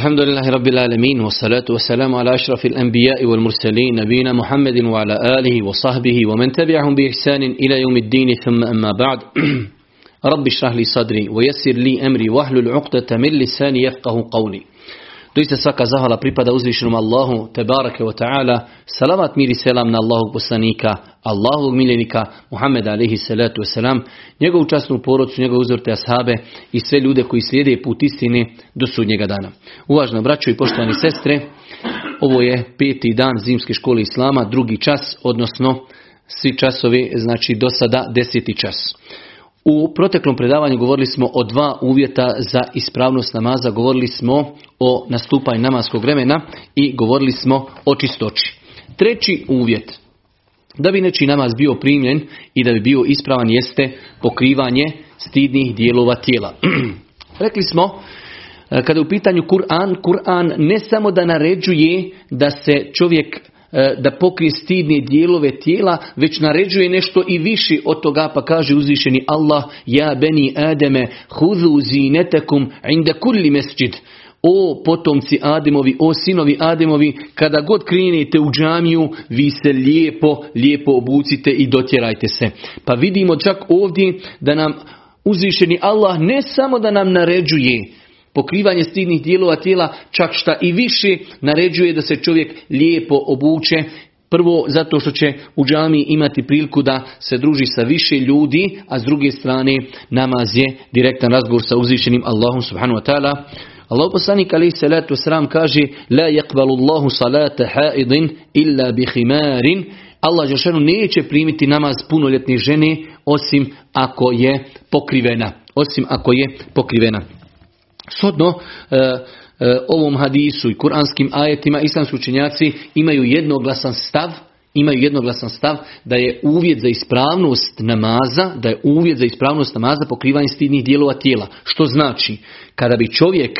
الحمد لله رب العالمين والصلاة والسلام على أشرف الأنبياء والمرسلين نبينا محمد وعلى آله وصحبه ومن تبعهم بإحسان إلى يوم الدين ثم أما بعد رب اشرح لي صدري ويسر لي أمري واحلل عقدة من لساني يفقه قولي. Doista svaka zahvala pripada uzvišenom Allahu tebareke ve taala, salavat mir i selam na Allahovog poslanika, Allahovog miljenika Muhameda alejhi salatu vesselam, njegovu časnu porodicu, njegove uzorte ashabe i sve ljude koji slijede put istine do sudnjega dana. Uvažena braćo i poštovani sestre, ovo je 5. dan zimske škole islama, 2. čas, odnosno svi časovi, znači do sada 10. čas. U proteklom predavanju govorili smo o 2 uvjeta za ispravnost namaza, govorili smo o nastupanju namaskog vremena i govorili smo o čistoći. 3. uvjet, da bi nečiji namaz bio primljen i da bi bio ispravan, jeste pokrivanje stidnih dijelova tijela. Rekli smo, kada je u pitanju Kur'an, Kur'an ne samo da naređuje da se čovjek da pokrije stidne dijelove tijela, već naređuje nešto i više od toga, pa kaže uzvišeni Allah: Ja beni Ademe, huzu zinetekum inda kulli mesđid. O potomci Ademovi, o sinovi Ademovi, kada god krenete u džamiju, vi se lijepo obucite i dotjerajte se. Pa vidimo čak ovdje da nam uzvišeni Allah ne samo da nam naređuje pokrivanje stidnih dijelova tijela, čak šta i više, naređuje da se čovjek lijepo obuče. Prvo, zato što će u džamiji imati priliku da se druži sa više ljudi, a s druge strane namaz je direktan razgovor sa uzvišenim Allahom subhanahu wa ta'ala. Allahu poslanik alejhi salatu vesselam kaže: La yaqbalu Allahu salata haidin illa bi khimarin. Allah dželešanu neće primiti namaz punoljetne žene osim ako je pokrivena. Shodno ovom hadisu i kuranskim ajetima, islamski učenjaci imaju jednoglasan stav da je uvjet za ispravnost namaza, pokrivanje stidnih dijelova tijela. Što znači, kada bi čovjek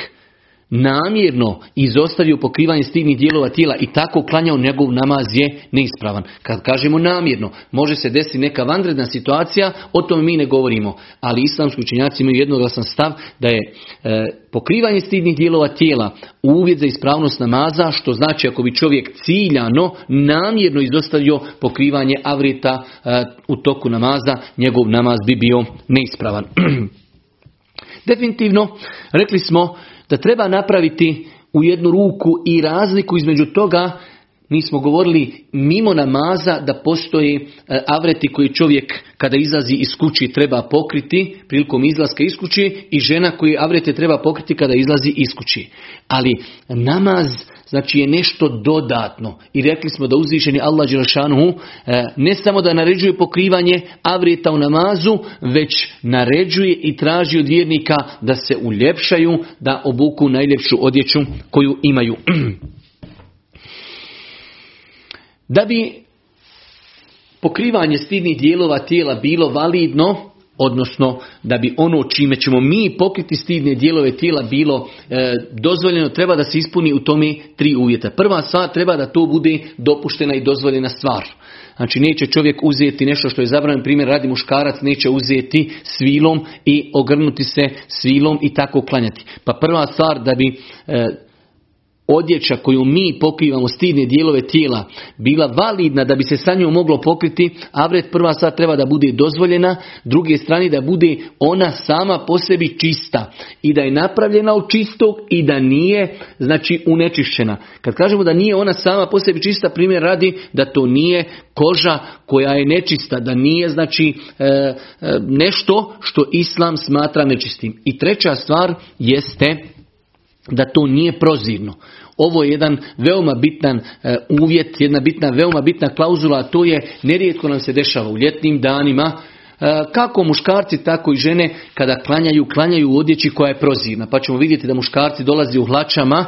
namjerno izostavio pokrivanje stidnih dijelova tijela i tako klanjao, njegov namaz je neispravan. Kad kažemo namjerno, može se desiti neka vanredna situacija, o tome mi ne govorimo, ali islamski učenjaci imaju jednoglasan stav da je pokrivanje stidnih dijelova tijela uvjet za ispravnost namaza, što znači ako bi čovjek ciljano, namjerno izostavio pokrivanje avrita u toku namaza, njegov namaz bi bio neispravan. Definitivno, rekli smo da treba napraviti u jednu ruku i razliku između toga, mi smo govorili mimo namaza da postoje avreti koji čovjek kada izlazi iz kući treba pokriti prilikom izlaska iz kući i žena koji avrete treba pokriti kada izlazi iz kući. Ali namaz znači je nešto dodatno i rekli smo da uzvišeni Allah dželešanu ne samo da naređuje pokrivanje avreta u namazu, već naređuje i traži od vjernika da se uljepšaju, da obuku najljepšu odjeću koju imaju. Da bi pokrivanje stidnih dijelova tijela bilo validno, odnosno da bi ono čime ćemo mi pokriti stidne dijelove tijela bilo dozvoljeno, treba da se ispuni u tome 3 uvjeta. Prva stvar, treba da to bude dopuštena i dozvoljena stvar. Znači, neće čovjek uzeti nešto što je zabranjeno, primjer radi muškarac, neće uzeti svilom i ogrnuti se svilom i tako klanjati. Pa prva stvar, da bi odjeća koju mi pokrivamo stidne dijelove tijela bila validna da bi se sa njom moglo pokriti avret, prva stvar treba da bude dozvoljena, druge strane da bude ona sama po sebi čista i da je napravljena od čistog i da nije znači unečišćena. Kad kažemo da nije ona sama po sebi čista, primjer radi da to nije koža koja je nečista, da nije znači nešto što Islam smatra nečistim. I treća stvar jeste da to nije prozirno. Ovo je jedan veoma bitan uvjet, veoma bitna klauzula, a to je nerijetko nam se dešava u ljetnim danima, kako muškarci tako i žene kada klanjaju u odjeći koja je prozirna. Pa ćemo vidjeti da muškarci dolaze u hlačama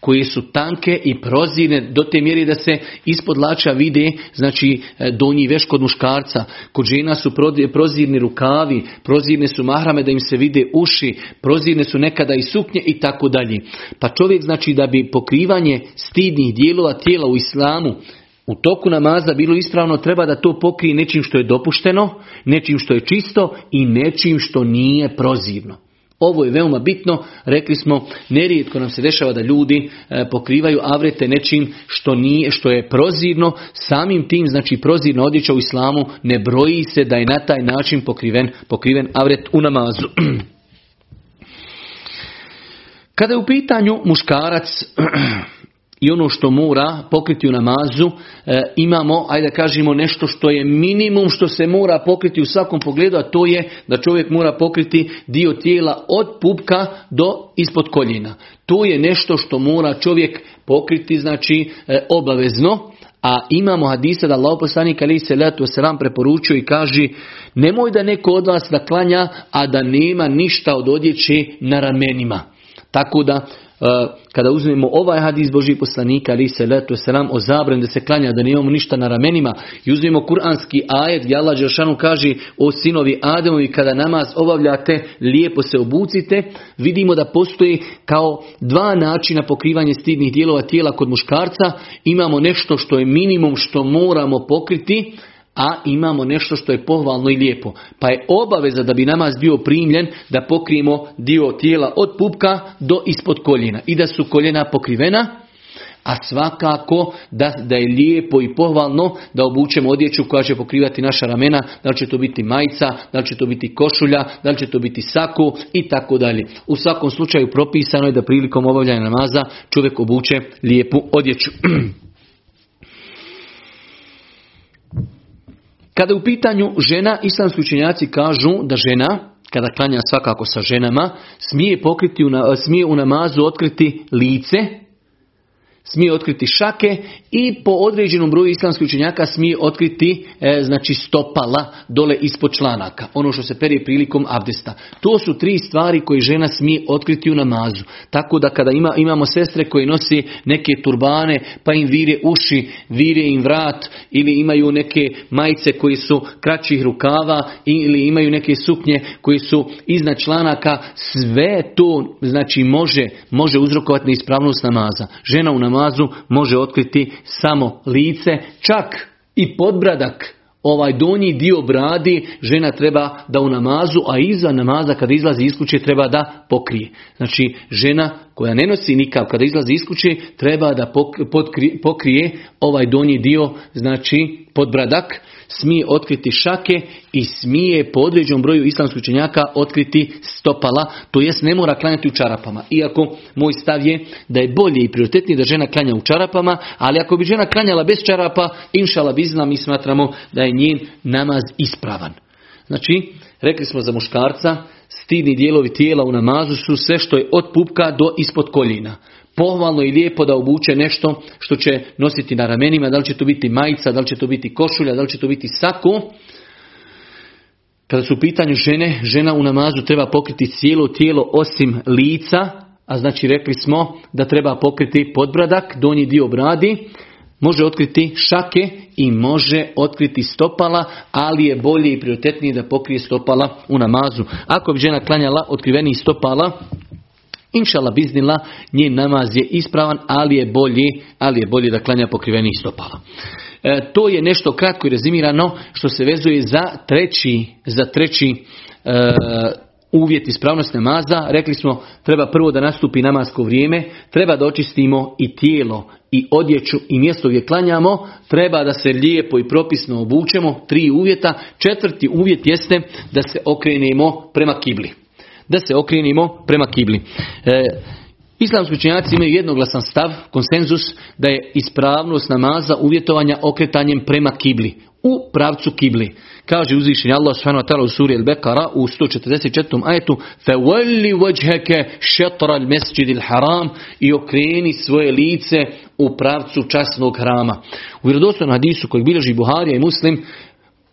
koje su tanke i prozirne do te mjere da se ispod lača vide znači donji veš kod muškarca. Kod žena su prozirni rukavi, prozirne su mahrame da im se vide uši, prozirne su nekada i suknje i tako dalje. Pa čovjek znači da bi pokrivanje stidnih dijelova tijela u islamu u toku namaza bilo ispravno, treba da to pokrije nečim što je dopušteno, nečim što je čisto i nečim što nije prozirno. Ovo je veoma bitno, rekli smo, nerijetko nam se dešava da ljudi pokrivaju avrete nečim što je prozirno, samim tim, znači prozirna odjeća u islamu ne broji se da je na taj način pokriven avret u namazu. Kada je u pitanju muškarac i ono što mora pokriti u namazu, imamo, ajde da kažemo, nešto što je minimum što se mora pokriti u svakom pogledu, a to je da čovjek mora pokriti dio tijela od pupka do ispod koljena. To je nešto što mora čovjek pokriti, znači obavezno, a imamo hadisa da Allah poslanik alejhi selatu selam preporučio i kaže: nemoj da neko od vas da klanja, a da nema ništa od odjeće na ramenima. Tako da kada uzmemo ovaj hadis Božijeg poslanika ali se letu selam o zabrani da se klanja da nemamo ništa na ramenima i uzmemo kuranski ajet gdje Allah dželešanu kaže: o sinovi Ademovi, kada namaz obavljate lijepo se obucite, vidimo da postoji kao dva načina pokrivanja stidnih dijelova tijela kod muškarca. Imamo nešto što je minimum što moramo pokriti, a imamo nešto što je pohvalno i lijepo. Pa je obaveza da bi namaz bio primljen da pokrijemo dio tijela od pupka do ispod koljena i da su koljena pokrivena, a svakako da je lijepo i pohvalno da obučemo odjeću koja će pokrivati naša ramena, da li će to biti majica, da li će to biti košulja, da li će to biti sako i tako dalje. U svakom slučaju propisano je da prilikom obavljanja namaza čovjek obuče lijepu odjeću. Kada je u pitanju žena, islamski učenjaci kažu da žena, kada klanja svakako sa ženama, smije u namazu otkriti lice, smije otkriti šake i po određenom broju islamskih učenjaka smije otkriti znači stopala dole ispod članaka, ono što se pere prilikom abdesta. To su tri stvari koje žena smije otkriti u namazu. Tako da kada imamo sestre koje nosi neke turbane pa im vire uši, vire im vrat, ili imaju neke majice koji su kraćih rukava, ili imaju neke suknje koji su iznad članaka, sve to znači može uzrokovati neispravnost namaza. Žena u namazu može otkriti samo lice, čak i podbradak, ovaj donji dio bradi žena treba da u namazu, a iza namaza kada izlazi iz kuće treba da pokrije. Znači žena koja ne nosi nikab kada izlazi iz kuće treba da pokrije ovaj donji dio, znači podbradak, smije otkriti šake i smije po određenom broju islamskih učenjaka otkriti stopala, to jest ne mora klanjati u čarapama. Iako moj stav je da je bolje i prioritetnije da žena klanja u čarapama, ali ako bi žena klanjala bez čarapa, inšallah bizna, mi smatramo da je njen namaz ispravan. Znači, rekli smo za muškarca, stidni dijelovi tijela u namazu su sve što je od pupka do ispod koljena. Pohvalno i lijepo da obuče nešto što će nositi na ramenima, da li će to biti majica, da li će to biti košulja, da li će to biti sako. Kada su u pitanju žene, žena u namazu treba pokriti cijelo tijelo osim lica, a znači rekli smo da treba pokriti podbradak, donji dio bradi, može otkriti šake i može otkriti stopala, ali je bolje i prioritetnije da pokrije stopala u namazu. Ako bi žena klanjala otkrivenih stopala, inšallah biznila, njen namaz je ispravan, ali je bolje da klanja pokrivenih stopala. To je nešto kratko i rezimirano što se vezuje za treći uvjet ispravnosti namaza. Rekli smo, treba prvo da nastupi namasko vrijeme, treba da očistimo i tijelo i odjeću i mjesto gdje klanjamo, treba da se lijepo i propisno obučemo, tri uvjeta. Četvrti uvjet jeste da se okrenemo prema kibli. Islamski učenjaci imaju jednoglasan stav, konsenzus, da je ispravnost namaza uvjetovanja okretanjem prema kibli, u pravcu kibli. Kaže uzvišeni Allah subhanahu wa ta'ala u suri Al-Bekara u 144. ajetu: "Fawalli wajhaka shatra al-masjidil haram", i okreni svoje lice u pravcu časnog hrama. U vjerodostojnom hadisu koji bilježi Buharija i Muslim,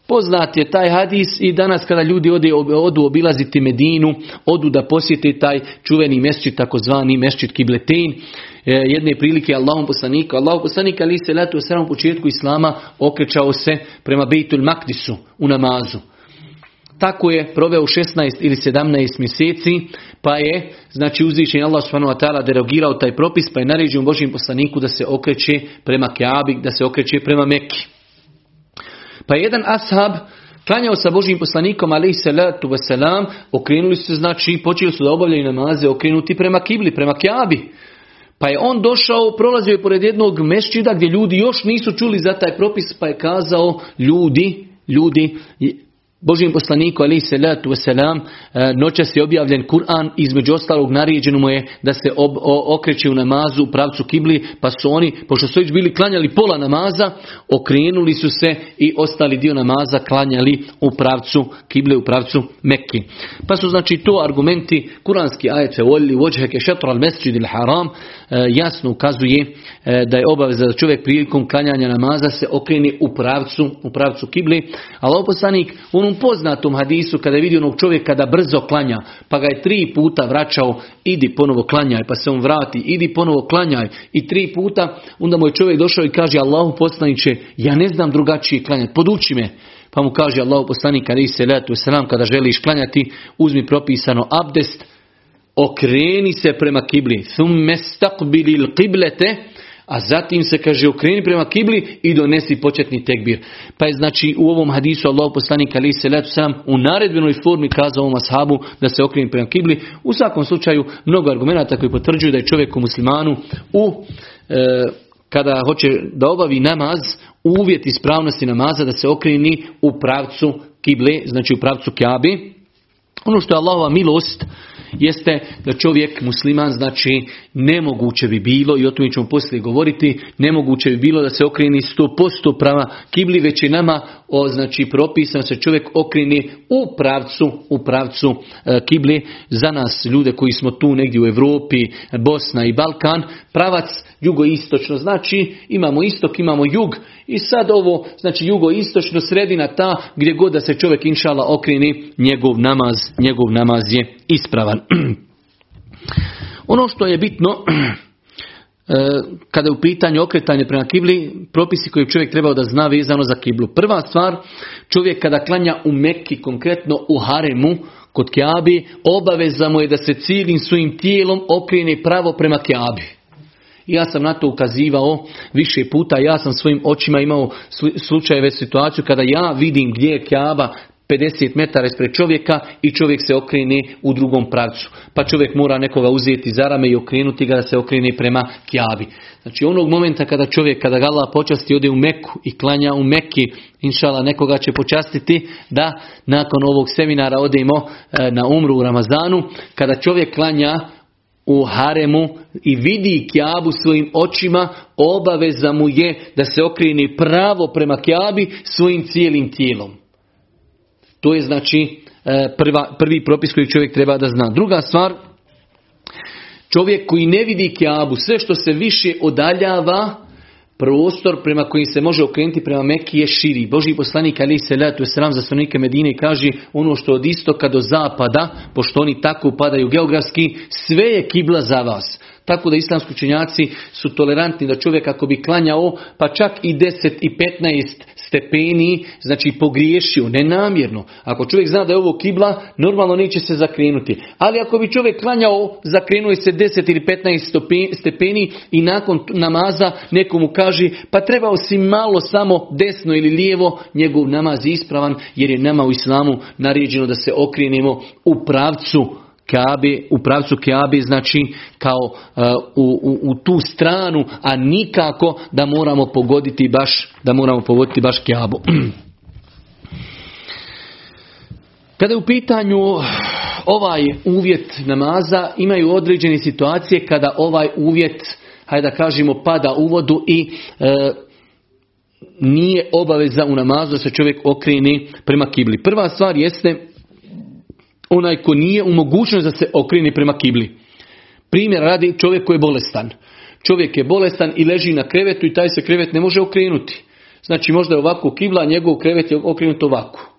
poznat je taj hadis i danas kada ljudi odu obilaziti Medinu, odu da posjete taj čuveni mesčit, takozvani mesčit Kibletin. Jedne prilike Allahov poslanik alejhi selatu ve selam u početku islama okrećao se prema Bejtul Makdisu u namazu. Tako je proveo 16 ili 17 mjeseci, pa je, znači, uzvišeni Allah subhanahu wa ta'ala derogirao taj propis, pa je naređen Božjem poslaniku da se okreće prema Kaabi, da se okreće prema Mekki. Pa jedan ashab klanjao sa Božijim poslanikom alejhi salatu vesselam, okrenuli su se, znači počeli su da obavljaju namaze okrenuti prema kibli, prema Kjabi. Pa je on došao, prolazio je pored jednog mešćida gdje ljudi još nisu čuli za taj propis, pa je kazao ljudi, Božijem poslaniku alejhi salatu vesselam, noćas je objavljen Kur'an, između ostalog naređeno mu je da se okreće u namazu u pravcu kibli, pa su oni, pošto su već bili klanjali pola namaza, okrenuli su se i ostali dio namaza klanjali u pravcu kible, u pravcu Mekke. Pa su znači to argumenti, kuranski ajet "Walli wajhaka shatral masjidil haram", jasno ukazuje da je obaveza da čovjek prilikom klanjanja namaza se okreni u pravcu kibli. Allahov poslanik u poznatom hadisu, kada je vidio onog čovjeka da brzo klanja, pa ga je 3 puta vraćao, idi ponovo klanjaj, pa se on vrati, idi ponovo klanjaj, i 3 puta, onda mu je čovjek došao i kaže: Allahu poslaniče, ja ne znam drugačije klanjati, poduči me. Pa mu kaže Allahu poslanik alejhi selatu vesselam: kada želiš klanjati, uzmi propisano abdest, okreni se prema kibli, thumme staqbilil qiblete, a zatim se, kaže, okreni prema kibli i donesi početni tekbir. Pa je znači u ovom hadisu Allahov poslanik alejhi selatu vesselam u naredbenoj formi kazao ovom ashabu da se okreni prema kibli. U svakom slučaju mnogo argumenata koji potvrđuju da je čovjeku muslimanu kada hoće da obavi namaz, uvjet ispravnosti namaza da se okreni u pravcu kible, znači u pravcu Kjabe. Ono što je Allahova milost jeste da čovjek musliman, znači nemoguće bi bilo, i o tome ćemo poslije govoriti, nemoguće bi bilo da se okreni 100% prema kibli, već je nama znači propisano se čovjek okreni u pravcu kibli. Za nas ljude koji smo tu negdje u Europi, Bosna i Balkan, pravac jugoistočno, znači imamo istok, imamo jug, i sad ovo znači jugoistočno, sredina ta gdje god da se čovjek inšala okreni, njegov namaz je ispravan. Ono što je bitno kada je u pitanju okretanje prema kibli, propisi koje čovjek trebao da zna vezano za kiblu. Prva stvar, čovjek kada klanja u Mekki, konkretno u haremu kod Kjabi, obaveza mu je da se cijelim svojim tijelom okrene pravo prema Kjabi. Ja sam na to ukazivao više puta, ja sam svojim očima imao slučajeve, situaciju kada ja vidim gdje je Kjaba 50 metara ispred čovjeka i čovjek se okrene u drugom pravcu. Pa čovjek mora nekoga uzeti za rame i okrenuti ga da se okrene prema Kjabi. Znači onog momenta kada ga Allah počasti, ode u Meku i klanja u Mekki, inšala nekoga će počastiti da nakon ovog seminara odemo na umru u Ramazanu, kada čovjek klanja u haremu i vidi Kjabu svojim očima, obaveza mu je da se okrene pravo prema Kjabi svojim cijelim tijelom. To je znači prvi propis koji čovjek treba da zna. Druga stvar, čovjek koji ne vidi Kjabu, sve što se više odaljava, prostor prema kojim se može okrenuti prema Mekki je širi. Božji poslanik alejhi selatu vesselam za stanovnike Medine kaže: ono što od istoka do zapada, pošto oni tako upadaju geografski, sve je kibla za vas. Tako da islamski učenjaci su tolerantni da čovjek ako bi klanjao pa čak i 10 i 15 stepeni, znači pogriješio nenamjerno, ako čovjek zna da je ovo kibla, normalno neće se zakrenuti. Ali ako bi čovjek klanjao, zakrenuo se 10 ili 15 stepeni i nakon namaza nekomu kaže: pa trebao si malo samo desno ili lijevo, njegov namaz je ispravan, jer je nama u islamu naređeno da se okrenemo u pravcu Kjabe, znači kao u tu stranu, a nikako da moramo pogoditi baš Kjabu. Kada je u pitanju ovaj uvjet namaza, imaju određene situacije kada ovaj uvjet, hajde da kažemo, pada u vodu i nije obaveza u namazu da se čovjek okreni prema kibli. Prva stvar jeste onaj ko nije u mogućnosti da se okrene prema kibli. Primjer radi, čovjek koji je bolestan. Čovjek je bolestan i leži na krevetu i taj se krevet ne može okrenuti. Znači možda je ovako kibla, a njegov krevet je okrenut ovako.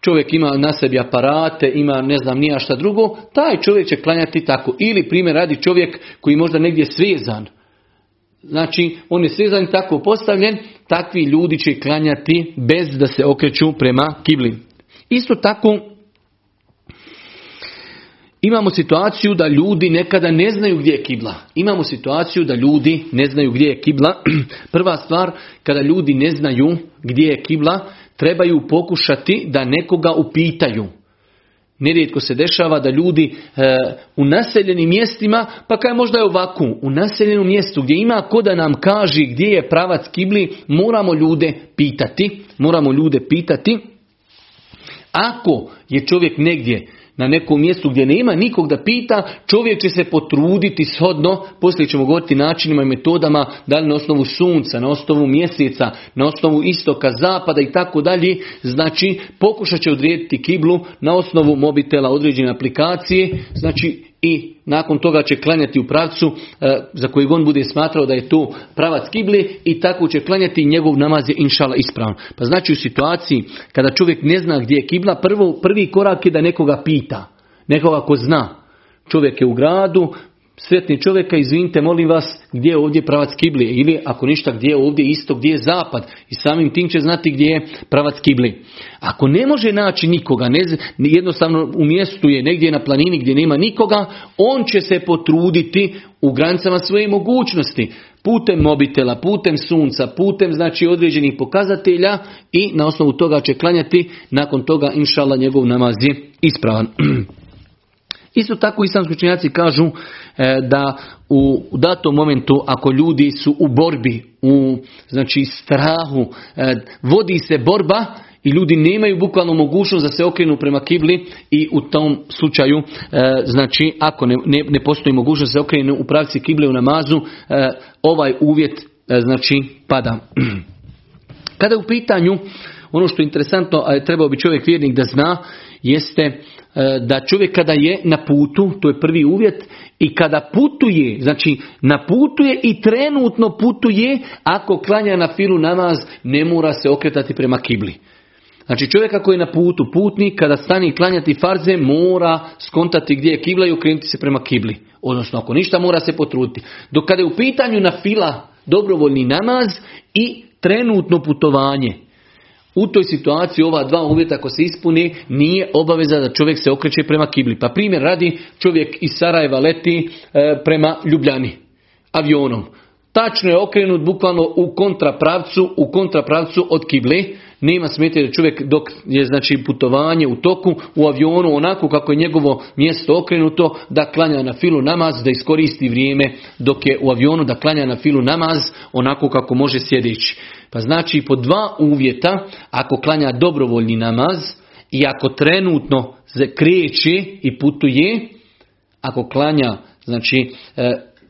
Čovjek ima na sebi aparate, ima ne znam nija šta drugo, taj čovjek će klanjati tako. Ili primjer radi, čovjek koji možda negdje svezan. Znači on je svezan i tako postavljen, takvi ljudi će klanjati bez da se okreću prema kibli. Isto tako imamo situaciju da ljudi nekada ne znaju gdje je kibla. Prva stvar, kada ljudi ne znaju gdje je kibla, trebaju pokušati da nekoga upitaju. Nerijetko se dešava da ljudi u naseljenim mjestima, pa kaj možda je ovako, u naseljenom mjestu gdje ima ko da nam kaže gdje je pravac kibli, moramo ljude pitati. Ako je čovjek negdje na nekom mjestu gdje nema nikog da pita, čovjek će se potruditi shodno, poslije ćemo govoriti načinima i metodama, da li na osnovu sunca, na osnovu mjeseca, na osnovu istoka, zapada i tako dalje, znači pokušat će odrediti kiblu na osnovu mobitela, određene aplikacije, znači i nakon toga će klanjati u pravcu za koji on bude smatrao da je to pravac kible i tako će klanjati i njegov namaz je inšala ispravan. Pa znači u situaciji kada čovjek ne zna gdje je kibla, prvi korak je da nekoga pita, nekoga ko zna. Čovjek je u gradu, sretni čovjeka, izvinite molim vas gdje je ovdje pravac kible ili ako ništa gdje je ovdje isto, gdje je zapad i samim tim će znati gdje je pravac kible. Ako ne može naći nikoga, jednostavno u mjestu je negdje na planini gdje nema nikoga, on će se potruditi u granicama svoje mogućnosti putem mobitela, putem sunca, putem znači određenih pokazatelja i na osnovu toga će klanjati, nakon toga inšallah njegov namaz je ispravan. Isto tako islamski učenjaci kažu da u datom momentu ako ljudi su u borbi, u znači strahu, vodi se borba i ljudi nemaju bukvalno mogućnost da se okrenu prema kibli i u tom slučaju, znači ako ne postoji mogućnost da se okrenu u pravci kible u namazu, ovaj uvjet znači pada. Kada je u pitanju, ono što je interesantno, a trebao bi čovjek vjernik da zna, jeste da čovjek kada je na putu, to je prvi uvjet, i kada putuje, znači na putuje i trenutno putuje, ako klanja na filu namaz, ne mora se okretati prema kibli. Znači čovjek ako je na putu, putnik, kada stani klanjati farze, mora skontati gdje je kibla i okrenuti se prema kibli. Odnosno ako ništa, mora se potruditi. Dok kada je u pitanju na fila dobrovoljni namaz i trenutno putovanje, u toj situaciji ova dva uvjeta ako se ispuni, nije obaveza da čovjek se okreće prema kibli. Pa primjer radi, čovjek iz Sarajeva leti prema Ljubljani avionom. Tačno je okrenut bukvalno u kontrapravcu od kible. Nema smetje da čovjek dok je znači putovanje u toku u avionu onako kako je njegovo mjesto okrenuto da klanja na filu namaz, da iskoristi vrijeme dok je u avionu da klanja na filu namaz onako kako može sjedeći. Pa znači po dva uvjeta, ako klanja dobrovoljni namaz i ako trenutno se kreće i putuje, ako klanja znači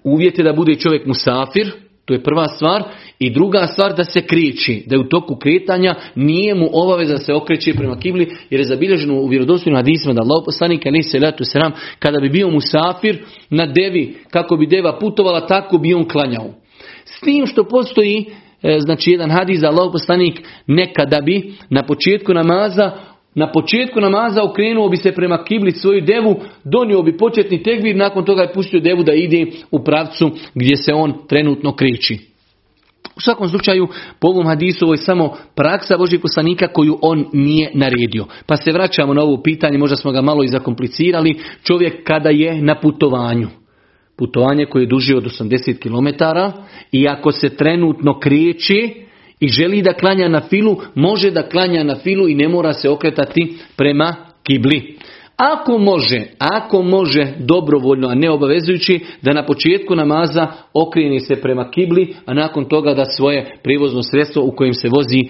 uvjet je da bude čovjek musafir, to je prva stvar, i druga stvar da se kreće, da je u toku kretanja, nije mu obaveza da se okreće prema kibli, jer je zabilježeno u vjerodostojnim hadisima da Allahov poslanik alejhi selatu selam kada bi bio musafir na devi, kako bi deva putovala, tako bi on klanjao. S tim što postoji znači jedan hadis da Allahov poslanik nekada bi na početku namaza okrenuo bi se prema kibli svoju devu, donio bi početni tekbir, nakon toga je pustio devu da ide u pravcu gdje se on trenutno kreći. U svakom slučaju, po ovom hadisu, ovo je samo praksa Božjeg poslanika koju on nije naredio. Pa se vraćamo na ovo pitanje, možda smo ga malo i zakomplicirali. Čovjek kada je na putovanju, putovanje koje je duže od 80 km, i ako se trenutno kreće, i želi da klanja na filu, može da klanja na filu i ne mora se okretati prema kibli. Ako može dobrovoljno, a ne obavezujući, da na početku namaza okreni se prema kibli, a nakon toga da svoje prevozno sredstvo u kojem se vozi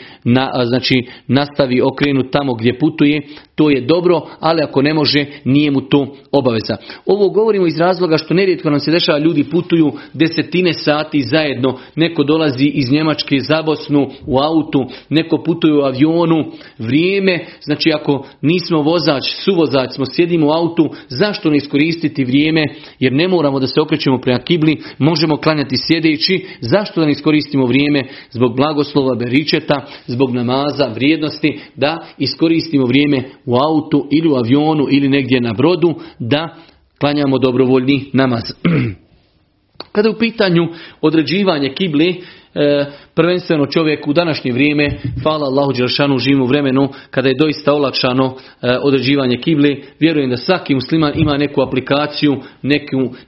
znači nastavi okrenut tamo gdje putuje, to je dobro, ali ako ne može, nije mu to obaveza. Ovo govorimo iz razloga što nerijetko nam se dešava, ljudi putuju desetine sati zajedno, neko dolazi iz Njemačke za Bosnu u autu, neko putuje u avionu, vrijeme, znači ako nismo vozač, suvozač, sjedimo u autu, zašto ne iskoristiti vrijeme, jer ne moramo da se okrećemo prema kibli, možemo klanjati sjedeći, zašto da ne iskoristimo vrijeme zbog blagoslova beričeta, zbog namaza, vrijednosti, da iskoristimo vrijeme u autu ili u avionu ili negdje na brodu, da klanjamo dobrovoljni namaz. Kada je u pitanju određivanje kibli, prvenstveno čovjek u današnje vrijeme, hvala Allahu Đelšanu, živimo u vremenu kada je doista olakšano određivanje kibli. Vjerujem da svaki musliman ima neku aplikaciju,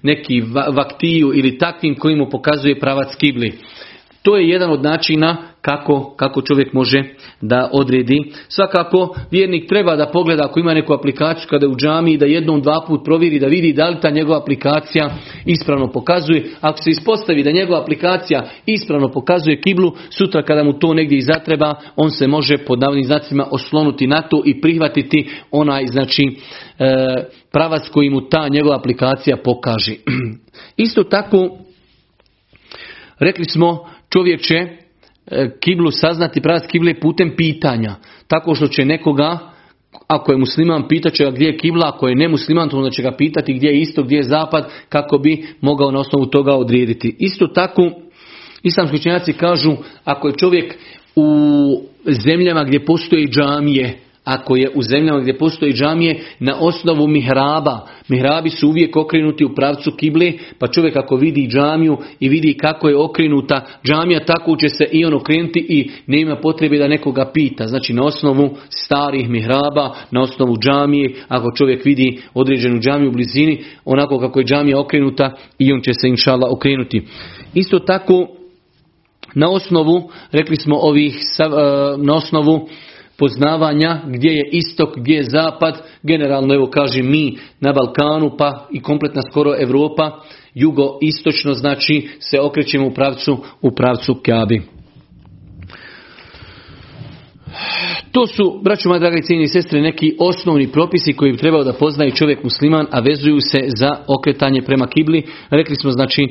neki vaktiju ili takvim koji mu pokazuje pravac kibli. To je jedan od načina kako čovjek može da odredi. Svakako, vjernik treba da pogleda ako ima neku aplikaciju kada je u džamiji, da jednom, dva put provjeri, da vidi da li ta njegova aplikacija ispravno pokazuje. Ako se ispostavi da njegova aplikacija ispravno pokazuje kiblu, sutra kada mu to negdje i zatreba, on se može pod navodnim znacima oslonuti na to i prihvatiti onaj, znači, pravac koji mu ta njegova aplikacija pokaže. Isto tako, rekli smo, čovjek će kiblu saznati, pravac kible putem pitanja. Tako što će nekoga, ako je musliman, pitaće ga gdje je kibla, ako je nemusliman, onda će ga pitati gdje je istok, gdje je zapad, kako bi mogao na osnovu toga odrediti. Isto tako, islamski učenjaci kažu, ako je čovjek u zemljama gdje postoje džamije, na osnovu mihraba. Mihrabi su uvijek okrenuti u pravcu kible, pa čovjek ako vidi džamiju i vidi kako je okrenuta džamija, tako će se i on okrenuti i nema potrebe da nekoga pita. Znači, na osnovu starih mihraba, na osnovu džamije, ako čovjek vidi određenu džamiju u blizini, onako kako je džamija okrenuta, i on će se inšallah okrenuti. Isto tako, na osnovu, rekli smo ovih, na osnovu poznavanja gdje je istok, gdje je zapad, generalno evo kaže mi na Balkanu pa i kompletna skoro Europa, jugoistočno znači se okrećemo u pravcu Kabe. To su, braćo moja dragi cijenjeni sestre, neki osnovni propisi koji bi trebao da poznaje čovjek musliman, a vezuju se za okretanje prema kibli. Rekli smo, znači,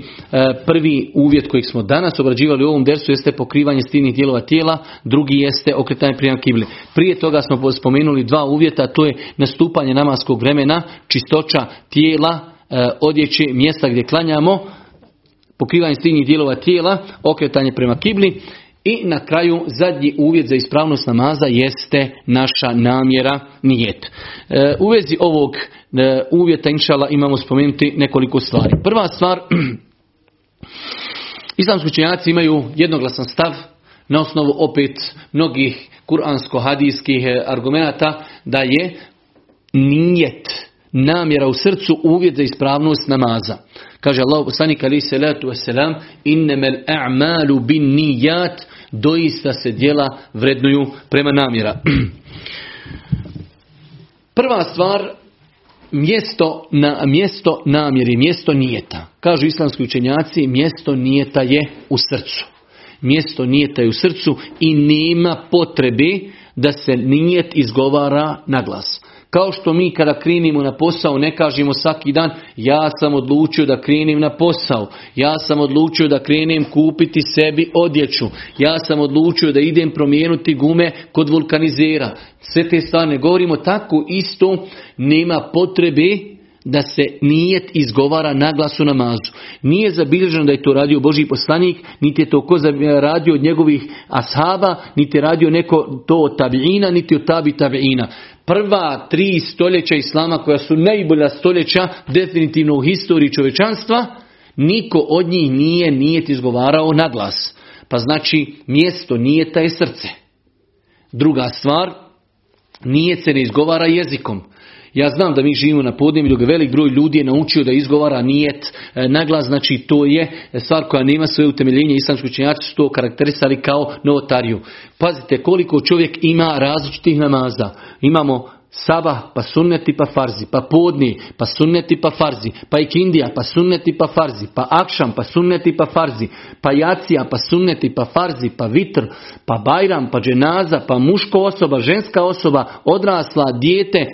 prvi uvjet kojeg smo danas obrađivali u ovom dersu jeste pokrivanje stidnih dijelova tijela, drugi jeste okretanje prema kibli. Prije toga smo spomenuli dva uvjeta, to je nastupanje namaskog vremena, čistoća tijela, odjeće, mjesta gdje klanjamo, pokrivanje stidnih dijelova tijela, okretanje prema kibli. I na kraju zadnji uvjet za ispravnost namaza jeste naša namjera, nijet. U vezi ovog uvjeta inšala imamo spomenuti nekoliko stvari. Prva stvar, islamski učenjaci imaju jednoglasan stav na osnovu opet mnogih kuransko-hadijskih argumenata da je nijet, namjera u srcu, uvjet za ispravnost namaza. Kaže Allah poslanik alejhi selatu vesselam: "Innamal a'malu binniyat", doista se djela vrednuju prema namjera. Prva stvar, mjesto namjeri, mjesto nijeta. Kažu islamski učenjaci, mjesto nijeta je u srcu. Mjesto nijeta je u srcu i nema potrebe da se nijet izgovara na glas. Kao što mi kada krenimo na posao ne kažemo svaki dan ja sam odlučio da krenem na posao, ja sam odlučio da krenem kupiti sebi odjeću, ja sam odlučio da idem promijenuti gume kod vulkanizera. Sve te stvari ne govorimo, tako isto nema potrebe da se nijet izgovara na glasu namazu. Nije zabilježeno da je to radio Božji poslanik, niti je to ko radio od njegovih ashaba, niti je radio neko to od tabiina, niti od tabi tabiina. Prva 3 stoljeća Islama, koja su najbolja stoljeća definitivno u historiji čovječanstva, niko od njih nije nijet izgovarao na glas. Pa znači, mjesto nijeta je srce. Druga stvar, nijet se ne izgovara jezikom. Ja znam da mi živimo na podneblju, velik broj ljudi je naučio da izgovara nijet na glas, znači to je stvar koja nema svoje utemeljenje, islamski učenjaci su to karakterisali kao novotariju. Pazite koliko čovjek ima različitih namaza. Imamo sabah, pa sunneti, pa farzi, pa podni, pa sunneti, pa farzi, pa ikindija, pa sunneti, pa farzi, pa akšam, pa sunneti, pa farzi, pa jacija, pa sunneti, pa farzi, pa vitr, pa bajram, pa dženaza, pa muško osoba, ženska osoba, odrasla, dijete,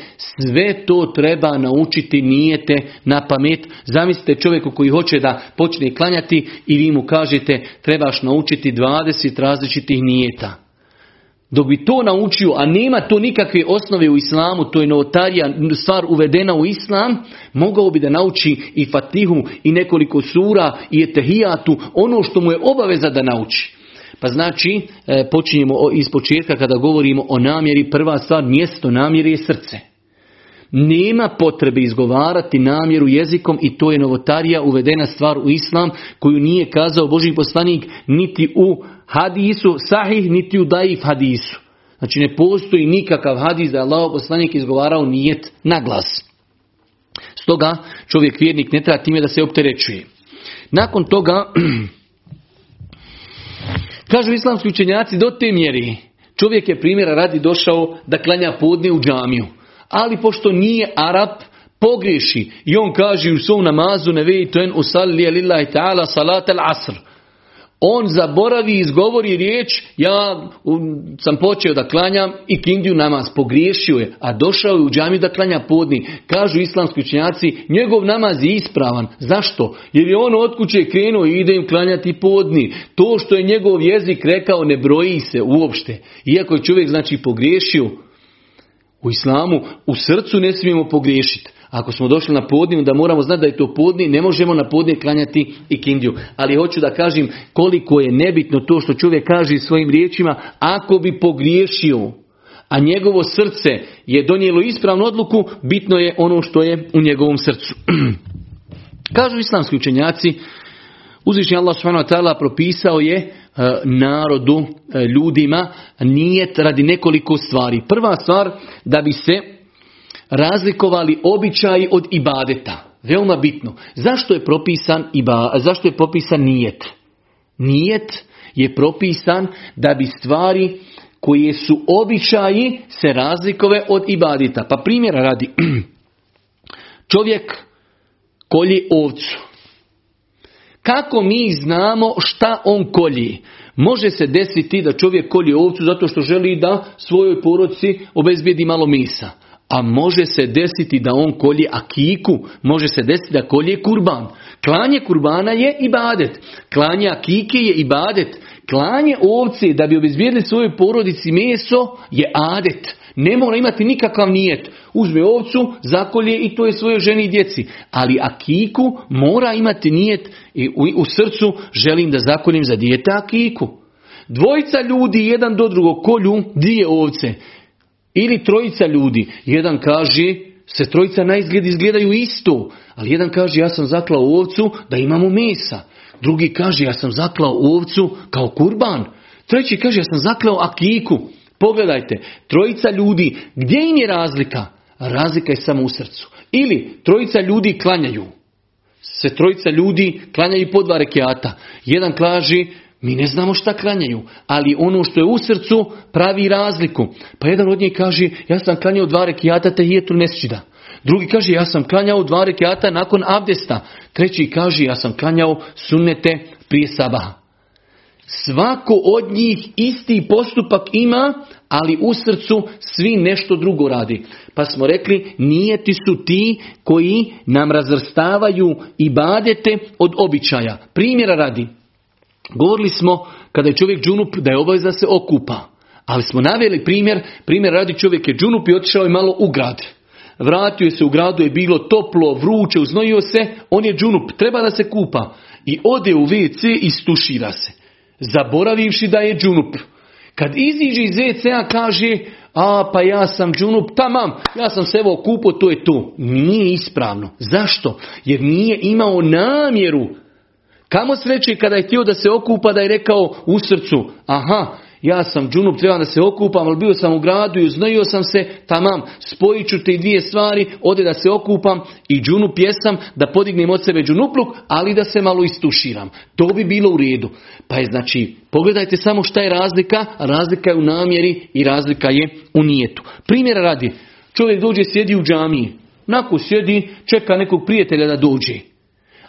sve to treba naučiti nijete na pamet. Zamislite čovjeku koji hoće da počne klanjati i vi mu kažete trebaš naučiti 20 različitih nijeta. Dok bi to naučio, a nema to nikakve osnove u islamu, to je novotarija, stvar uvedena u islam, mogao bi da nauči i fatihu, i nekoliko sura, i etehijatu, ono što mu je obaveza da nauči. Pa znači, počinjemo iz početka kada govorimo o namjeri, prva stvar, mjesto namjeri je srce. Nema potrebe izgovarati namjeru jezikom i to je novotarija, uvedena stvar u islam, koju nije kazao Božji poslanik niti u hadisu sahih, niti u daif hadisu. Znači ne postoji nikakav hadis da je Allahov poslanik izgovarao nijet na glas. Stoga čovjek vjernik ne treba time da se opterećuje. Nakon toga Kažu islamski učenjaci do te mjeri. Čovjek je primjera radi došao da klanja podne u džamiju. Ali pošto nije Arab, pogriješi. I on kaže u svom namazu nevejtuen usallije lillahi ta'ala salat al-asr. On zaboravi i izgovori riječ, ja sam počeo da klanjam i kindiju namaz, pogriješio je, a došao je u džamiju da klanja podni. Kažu islamski učenjaci, njegov namaz je ispravan. Zašto? Jer je on od kuće krenuo i ide im klanjati podni. To što je njegov jezik rekao ne broji se uopšte. Iako je čovjek znači pogriješio, u islamu u srcu ne smijemo pogriješiti. Ako smo došli na podniju, da moramo znati da je to podnije, ne možemo na podnije klanjati i kindiju. Ali hoću da kažem koliko je nebitno to što čovjek kaže svojim riječima, ako bi pogriješio, a njegovo srce je donijelo ispravnu odluku, bitno je ono što je u njegovom srcu. Kažu islamski učenjaci, uzvišnji Allah subhanahu wa ta'ala propisao je narodu, ljudima, nijet radi nekoliko stvari. Prva stvar, da bi se razlikovali običaji od ibadeta. Veoma bitno. Zašto je propisan nijet? Nijet je propisan da bi stvari koje su običaji se razlikove od ibadeta. Pa primjera radi. Čovjek kolji ovcu. Kako mi znamo šta on kolji? Može se desiti da čovjek kolji ovcu zato što želi da svojoj porodici obezbijedi malo mesa. A može se desiti da on kolje akiku, može se desiti da kolje kurban. Klanje kurbana je ibadet, klanje akike je ibadet, klanje ovce da bi obezbijedili svojoj porodici meso je adet. Ne mora imati nikakav nijet. Uzme ovcu, zakolje i to je svojoj ženi i djeci. Ali akiku mora imati nijet i u srcu želim da zakoljem za dijete akiku. Dvojica ljudi jedan do drugog kolju dvije ovce. Ili trojica ljudi, jedan kaže, trojica na izgled izgledaju isto, ali jedan kaže ja sam zaklao ovcu da imamo mesa, drugi kaže ja sam zaklao ovcu kao kurban, treći kaže ja sam zaklao akiku. Pogledajte, trojica ljudi, gdje im je razlika? Razlika je samo u srcu. Ili trojica ljudi klanjaju, trojica ljudi klanjaju po dva rekiata, jedan kaže mi ne znamo šta klanjaju, ali ono što je u srcu pravi razliku. Pa jedan od njih kaže, ja sam klanjao dva rekiata tehijetul mesdžida. Drugi kaže, ja sam klanjao dva rekiata nakon abdesta. Treći kaže, ja sam klanjao sunnete prije sabaha. Svako od njih isti postupak ima, ali u srcu svi nešto drugo radi. Pa smo rekli, nijeti su ti koji nam razvrstavaju ibadete od običaja. Primjera radi. Govorili smo kada je čovjek džunup da je obaveza da se okupa, ali smo naveli primjer radi čovjek je džunup i otišao je malo u grad. Vratio se u gradu, je bilo toplo, vruće, uznojio se, on je džunup, treba da se kupa i ode u WC i stušira se, zaboravivši da je džunup. Kad iziđe iz WC-a kaže, pa ja sam džunup, tamam, ja sam se evo okupo, to je to. Nije ispravno. Zašto? Jer nije imao namjeru. Kamo sreće kada je htio da se okupa da je rekao u srcu, ja sam džunup, trebam da se okupam, ali bio sam u gradu i uznojio sam se, tamam, spojit ću te dvije stvari, ode da se okupam i džunup jesam, da podignem od sebe džunupluk, ali da se malo istuširam. To bi bilo u redu. Pa je znači, pogledajte samo šta je razlika, razlika je u namjeri i razlika je u nijetu. Primjera radi, čovjek dođe sjedi u džamiji, nakon sjedi, čeka nekog prijatelja da dođe.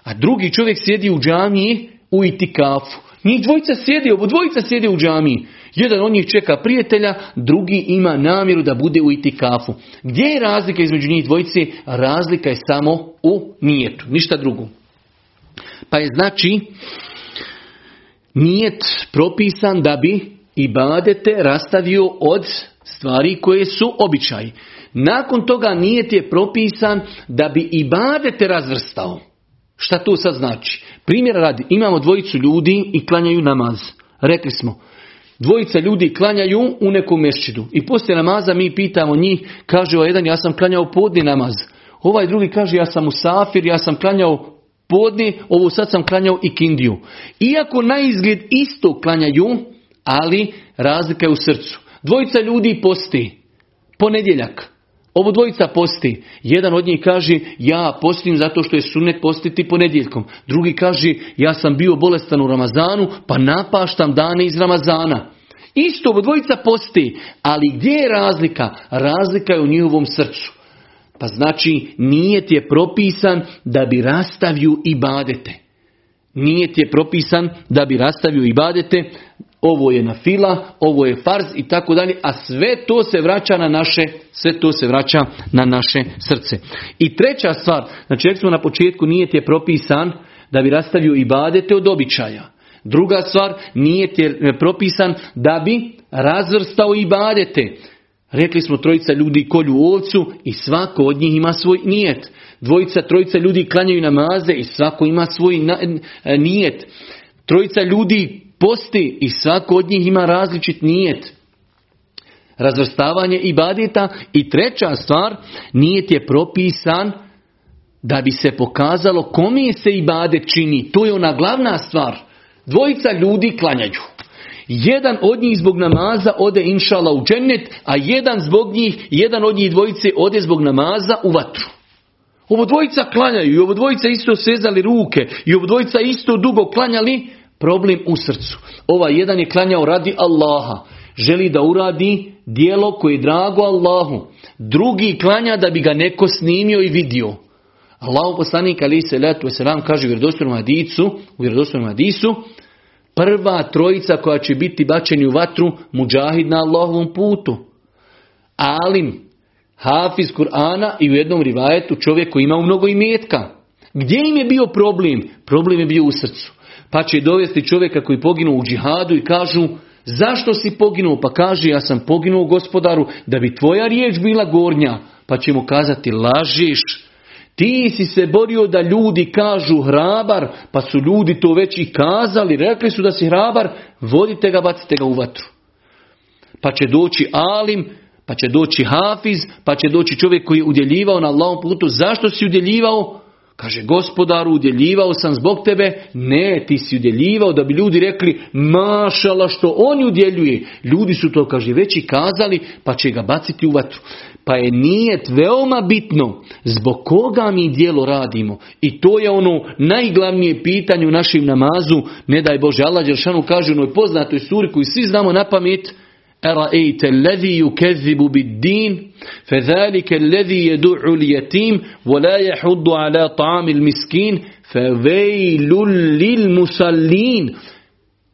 A drugi čovjek sjedi u džamiji u itikafu. Njih dvojica sjedi, obodvojica sjedi u džamiji. Jedan od njih čeka prijatelja, drugi ima namjeru da bude u itikafu. Gdje je razlika između njih dvojice? Razlika je samo u nijetu, ništa drugo. Pa je znači nijet propisan da bi ibadete rastavio od stvari koje su običaji. Nakon toga nijet je propisan da bi ibadete razvrstao. Šta to sad znači? Primjer radi, imamo dvojicu ljudi i klanjaju namaz. Rekli smo, dvojica ljudi klanjaju u nekom mešćidu. I poslije namaza mi pitamo njih, kaže ovaj jedan, ja sam klanjao podni namaz. Ovaj drugi kaže, ja sam musafir, ja sam klanjao podni, ovo sad sam klanjao ikindiju. Iako na izgled isto klanjaju, ali razlika je u srcu. Dvojica ljudi posti ponedjeljak. Obo dvojica posti. Jedan od njih kaže ja postim zato što je sunnet postiti ponedjeljkom. Drugi kaže ja sam bio bolestan u Ramazanu pa napaštam dane iz Ramazana. Isto obo dvojica posti. Ali gdje je razlika? Razlika je u njihovom srcu. Pa znači nijet je propisan da bi rastavio ibadete. Nijet je propisan da bi rastavio ibadete. Ovo je nafila, ovo je farz i tako dalje, a sve to se vraća na naše srce. I treća stvar, znači rekli smo na početku, nijet je propisan da bi rastavio ibadete od običaja. Druga stvar, nijet je propisan da bi razvrstao ibadete. Rekli smo trojica ljudi kolju ovcu i svako od njih ima svoj nijet. Dvojica, trojica ljudi klanjaju namaze i svako ima svoj nijet. Trojica ljudi posti i svako od njih ima različit nijet. Razvrstavanje ibadeta. I treća stvar, nijet je propisan da bi se pokazalo kome se ibadet čini. To je ona glavna stvar. Dvojica ljudi klanjaju. Jedan od njih zbog namaza ode inšala u džennet, a jedan od njih dvojice ode zbog namaza u vatru. Ovo dvojica klanjaju i ovo dvojica isto sezali ruke i ovo dvojica isto dugo klanjali. Problem u srcu. Ovaj jedan je klanjao radi Allaha. Želi da uradi djelo koje je drago Allahu. Drugi klanja da bi ga neko snimio i vidio. Allahu poslanik alejhi selatu vesselam kaže u vjerodostojnom hadisu, prva trojica koja će biti bačeni u vatru, mudžahid na Allahovom putu, alim, hafiz Kur'ana i u jednom rivajetu čovjek koji ima mnogo imetka. Gdje im je bio problem? Problem je bio u srcu. Pa će dovesti čovjeka koji poginuo u džihadu i kažu zašto si poginuo? Pa kaže ja sam poginuo gospodaru da bi tvoja riječ bila gornja. Pa će mu kazati lažiš. Ti si se borio da ljudi kažu hrabar, pa su ljudi to već i kazali, rekli su da si hrabar, vodite ga, bacite ga u vatru. Pa će doći alim, pa će doći hafiz, pa će doći čovjek koji je udjeljivao na Allahovom putu. Zašto si udjeljivao? Kaže, gospodaru, udjeljivao sam zbog tebe. Ne, ti si udjeljivao da bi ljudi rekli, mašala što on udjeljuje. Ljudi su to, kaže, već i kazali, pa će ga baciti u vatru. Pa je nijet veoma bitno zbog koga mi djelo radimo. I to je ono najglavnije pitanje u našem namazu. Ne daj Bože, Allah Đelšanu kaže u onoj poznatoj suri koju svi znamo na pamet, أرأيت الذي يكذب بالدين فذلك الذي يدع اليتيم ولا يحض على طعام المسكين فويل للمصلين.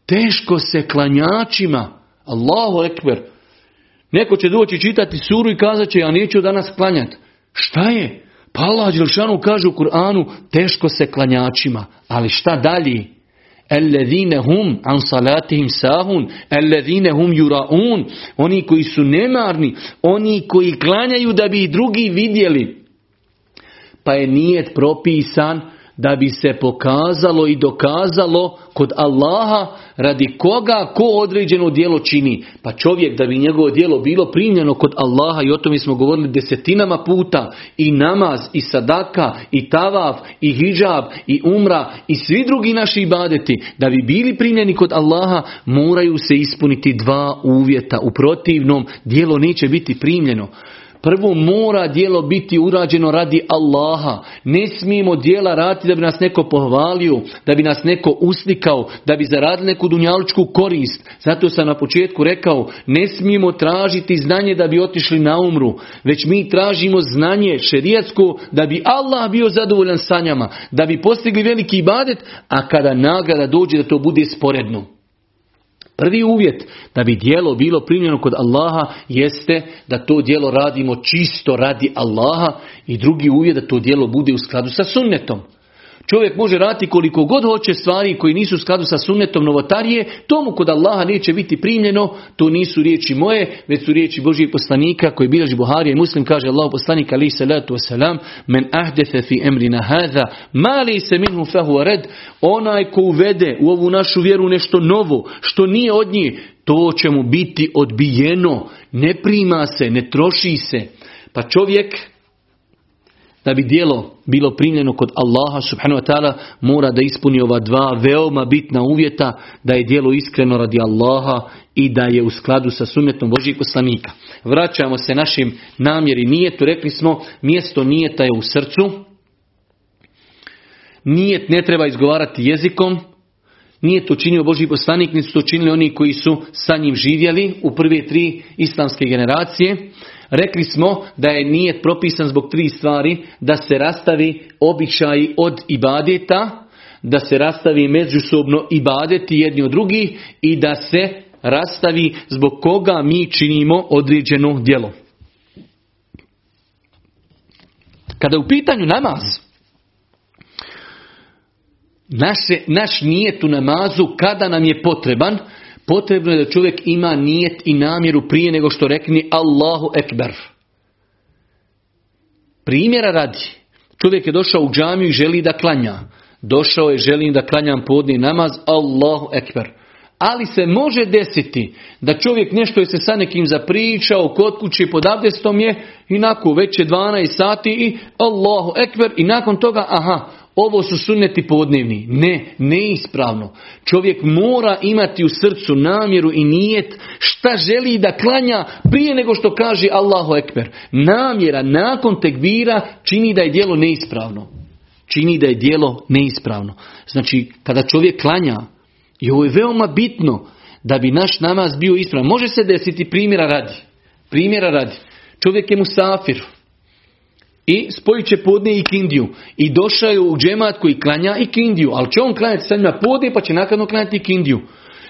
Teško se klanjačima. Allahu ekber. Neko će doći čitati suru i kazat će ja neću danas klanjati. Šta je? Pa Allah Đelšanu kaže u Kur'anu teško se klanjačima. Ali šta dalje? Alladine hum an salatihim sahun, alladine hum yuraun, oni koji su nemarni, oni koji klanjaju da bi i drugi vidjeli. Pa je nijet propisan da bi se pokazalo i dokazalo kod Allaha radi koga ko određeno djelo čini. Pa čovjek da bi njegovo djelo bilo primljeno kod Allaha, i o tome smo govorili desetinama puta, i namaz, i sadaka, i tavaf, i hidžab, i umra, i svi drugi naši ibadeti, da bi bili primljeni kod Allaha, moraju se ispuniti dva uvjeta. U protivnom, djelo neće biti primljeno. Prvo, mora djelo biti urađeno radi Allaha. Ne smijemo djela raditi da bi nas neko pohvalio, da bi nas neko uslikao, da bi zaradili neku dunjalučku korist. Zato sam na početku rekao, ne smijemo tražiti znanje da bi otišli na umru, već mi tražimo znanje šerijatsko da bi Allah bio zadovoljan sa njama, da bi postigli veliki ibadet, a kada nagrada dođe da to bude sporedno. Prvi uvjet da bi djelo bilo primljeno kod Allaha jeste da to djelo radimo čisto radi Allaha, i drugi uvjet da to djelo bude u skladu sa sunnetom. Čovjek može raditi koliko god hoće stvari koji nisu u skladu sa sunnetom, novotarije, tomu kod Allaha neće biti primljeno. To nisu riječi moje, već su riječi Božijeg poslanika koji bilježi Buharija i Muslim. Kaže Allahu poslanik alejhi salatu vesselam: "Men ahdatha fi amrina hadha ma laysa minhu fa huwa rad", onaj ko uvede u ovu našu vjeru nešto novo što nije od nje, to će mu biti odbijeno, ne prima se, ne troši se. Pa čovjek da bi djelo bilo primljeno kod Allaha subhanahu wa ta'ala, mora da ispuni ova dva veoma bitna uvjeta, da je djelo iskreno radi Allaha i da je u skladu sa sunnetom Božijeg poslanika. Vraćamo se našim namjeri nijetu. Rekli smo, mjesto nijeta je u srcu. Nijet ne treba izgovarati jezikom. Nije to činio Božji poslanik, nisu to činili oni koji su sa njim živjeli u prve tri islamske generacije. Rekli smo da je nijet propisan zbog tri stvari, da se rastavi običaji od ibadeta, da se rastavi međusobno ibadeti jedni od drugih i da se rastavi zbog koga mi činimo određeno djelo. Kada je u pitanju namaz, naš nijet u namazu kada nam je potreban, potrebno je da čovjek ima nijet i namjeru prije nego što rekne Allahu Ekber. Primjera radi, čovjek je došao u džamiju i želi da klanja. Došao je, želim da klanjam podni namaz, Allahu Ekber. Ali se može desiti da čovjek nešto je se sa nekim zapričao kod kuće, pod abdestom je, i nakon već je 12 sati i Allahu Ekber, i nakon toga aha, ovo su sunneti podnevni. Ne, neispravno. Čovjek mora imati u srcu namjeru i nijet šta želi da klanja prije nego što kaže Allahu Ekber. Namjera nakon tekbira čini da je djelo neispravno. Znači, kada čovjek klanja, i ovo je veoma bitno da bi naš namaz bio ispravan. Može se desiti, primjera radi. Čovjek je musafir i spojit će podne i kindiju. I došao je u džemat koji klanja i kindiju. Ali će on klanjati sa njima podne, pa će nakadno klanjati i kindiju.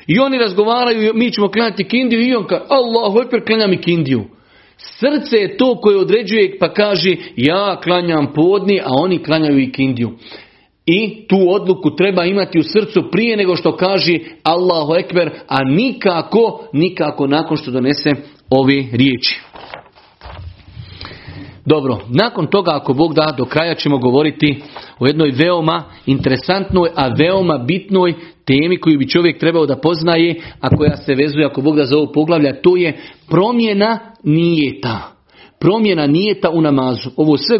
I oni razgovaraju, mi ćemo klanjati kindiju, i on kaže, Allahu Ekber, klanjam i kindiju. Srce je to koje određuje, pa kaže, ja klanjam podne, a oni klanjaju i kindiju. I tu odluku treba imati u srcu prije nego što kaže Allahu Ekber, a nikako nakon što donese ove riječi. Dobro, nakon toga, ako Bog da, do kraja ćemo govoriti o jednoj veoma interesantnoj, a veoma bitnoj temi koju bi čovjek trebao da poznaje, a koja se vezuje, ako Bog da, za ovo poglavlja, to je promjena nijeta. Promjena nijeta u namazu. Ovo sve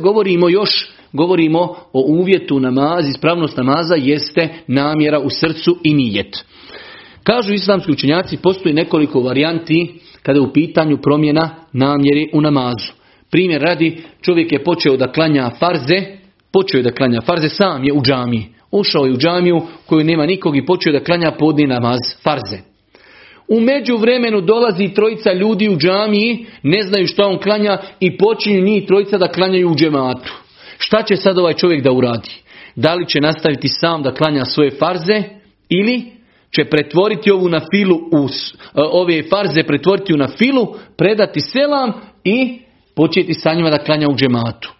govorimo o uvjetu namaz, ispravnost namaza jeste namjera u srcu i nijet. Kažu islamski učenjaci, postoji nekoliko varijanti kada je u pitanju promjena namjeri u namazu. Primjer radi, čovjek je počeo da klanja farze, sam je u džamiji. Ušao je u džamiju koju nema nikog i počeo da klanja podni namaz farze. U međuvremenu dolazi trojica ljudi u džamiji, ne znaju šta on klanja i počinju njih trojica da klanjaju u džematu. Šta će sad ovaj čovjek da uradi? Da li će nastaviti sam da klanja svoje farze ili će pretvoriti ove farze pretvoriti u nafilu, predati selam i početi sa njima da klanja u džematu.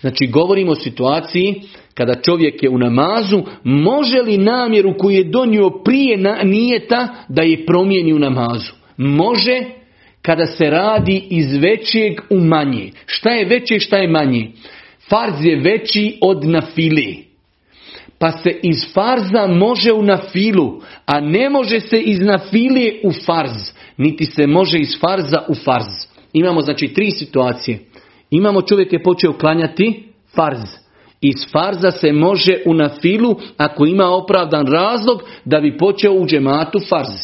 Znači, govorimo o situaciji kada čovjek je u namazu, može li namjeru koju je donio prije nijeta da je promijeni u namazu? Može, kada se radi iz većeg u manje. Šta je veće, šta je manje? Farz je veći od nafile. Pa se iz farza može u nafilu, a ne može se iz nafile u farz, niti se može iz farza u farz. Imamo, znači, tri situacije. Imamo, čovjek je počeo klanjati farz. Iz farza se može u nafilu ako ima opravdan razlog da bi počeo u džematu farz.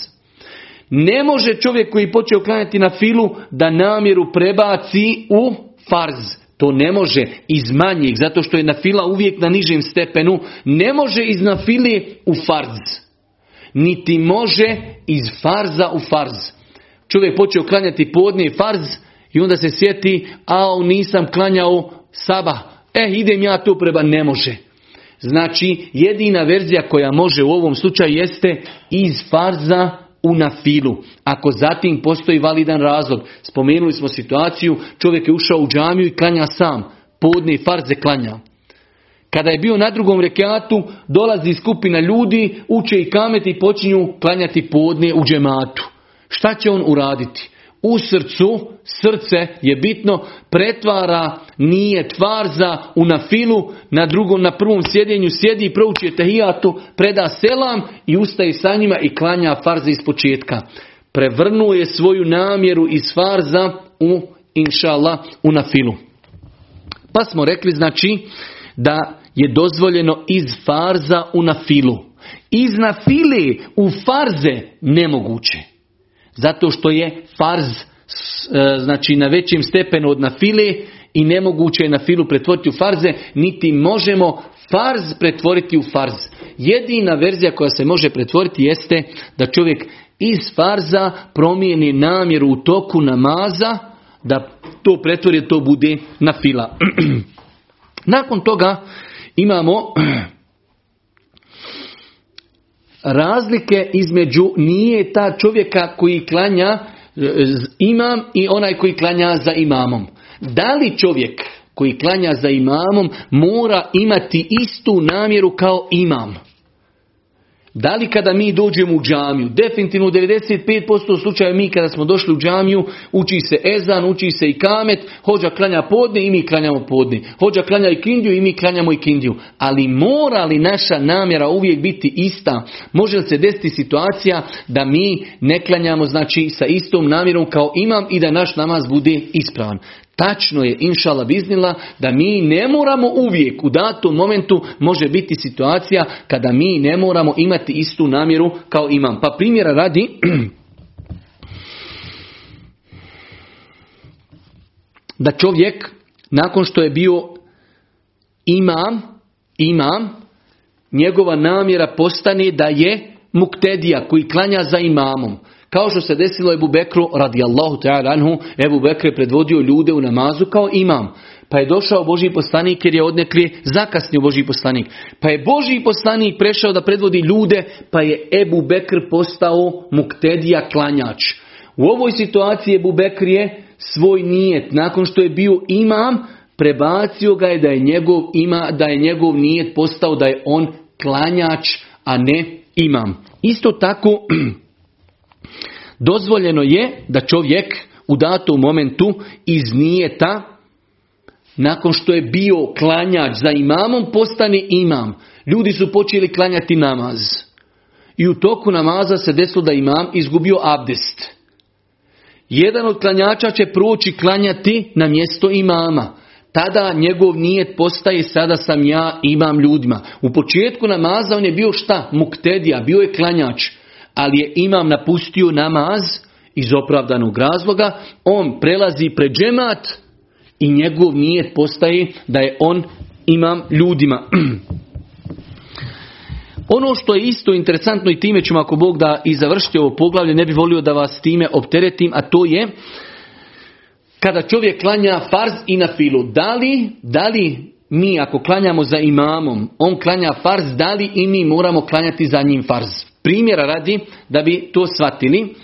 Ne može čovjek koji je počeo klanjati nafilu da namjeru prebaci u farz. To ne može iz manjeg, zato što je nafila uvijek na nižem stepenu. Ne može iz nafile u farz. Niti može iz farza u farz. Čovjek počeo klanjati podne farz i onda se sjeti, nisam klanjao sabah. Idem ja tu preba, ne može. Znači, jedina verzija koja može u ovom slučaju jeste iz farza u nafilu, ako zatim postoji validan razlog. Spomenuli smo situaciju, čovjek je ušao u džamiju i klanja sam, podne farze klanja. Kada je bio na drugom rekatu, dolazi skupina ljudi, uče i kameti i počinju klanjati podne u džematu. Šta će on uraditi? U srcu, srce je bitno, pretvara nijet farza u nafilu, na prvom sjedenju sjedi i prouči etehijatu, preda selam i ustaje sa njima i klanja farze iz početka. Prevrnuje svoju namjeru iz farza u nafilu. Pa smo rekli znači da je dozvoljeno iz farza u nafilu. Iz nafile u farze nemoguće. Zato što je farz znači na većem stepenu od nafile i nemoguće je nafilu pretvoriti u farze, niti možemo farz pretvoriti u farz. Jedina verzija koja se može pretvoriti jeste da čovjek iz farza promijeni namjeru u toku namaza, da to pretvori, to bude nafila. Nakon toga imamo razlike između nijeta čovjeka koji klanja imam i onaj koji klanja za imamom. Da li čovjek koji klanja za imamom mora imati istu namjeru kao imam? Da li kada mi dođemo u džamiju, definitivno u 95% slučaja mi kada smo došli u džamiju, uči se ezan, uči se i kamet, hođa klanja podne i mi klanjamo podne. Hođa klanja ikindiju i mi klanjamo ikindiju. Ali mora li naša namjera uvijek biti ista? Može li se desiti situacija da mi ne klanjamo znači sa istom namjerom kao imam i da naš namaz bude ispravan? Tačno je, inšala biznila, da mi ne moramo uvijek u datom momentu, može biti situacija kada mi ne moramo imati istu namjeru kao imam. Pa primjera radi, da čovjek nakon što je bio imam, njegova namjera postane da je muktedija koji klanja za imamom. Kao što se desilo Ebu Bekru radijallahu ta'ala anhu, Ebu Bekr je predvodio ljude u namazu kao imam. Pa je došao Božji poslanik jer je odnekle zakasnio Božji poslanik. Pa je Božji poslanik prešao da predvodi ljude, pa je Ebu Bekr postao muktedija klanjač. U ovoj situaciji Ebu Bekr je svoj nijet, nakon što je bio imam, prebacio ga je da je njegov nijet postao da je on klanjač, a ne imam. Isto tako dozvoljeno je da čovjek u datom momentu iz nijeta, nakon što je bio klanjač za imamom, postane imam. Ljudi su počeli klanjati namaz. I u toku namaza se desilo da imam izgubio abdest. Jedan od klanjača će proći klanjati na mjesto imama. Tada njegov nijet postaje sada sam ja imam ljudima. U početku namaza on je bio šta? Muktedija, bio je klanjač. Ali je imam napustio namaz iz opravdanog razloga, on prelazi pred džemat i njegov nijet postaje da je on imam ljudima. Ono što je isto interesantno i time ćemo ako Bog da i završiti ovo poglavlje, ne bi volio da vas time opteretim, a to je kada čovjek klanja farz i nafilu, da li mi ako klanjamo za imamom, on klanja farz, da li i mi moramo klanjati za njim farz? Primjera radi, da bi to shvatili,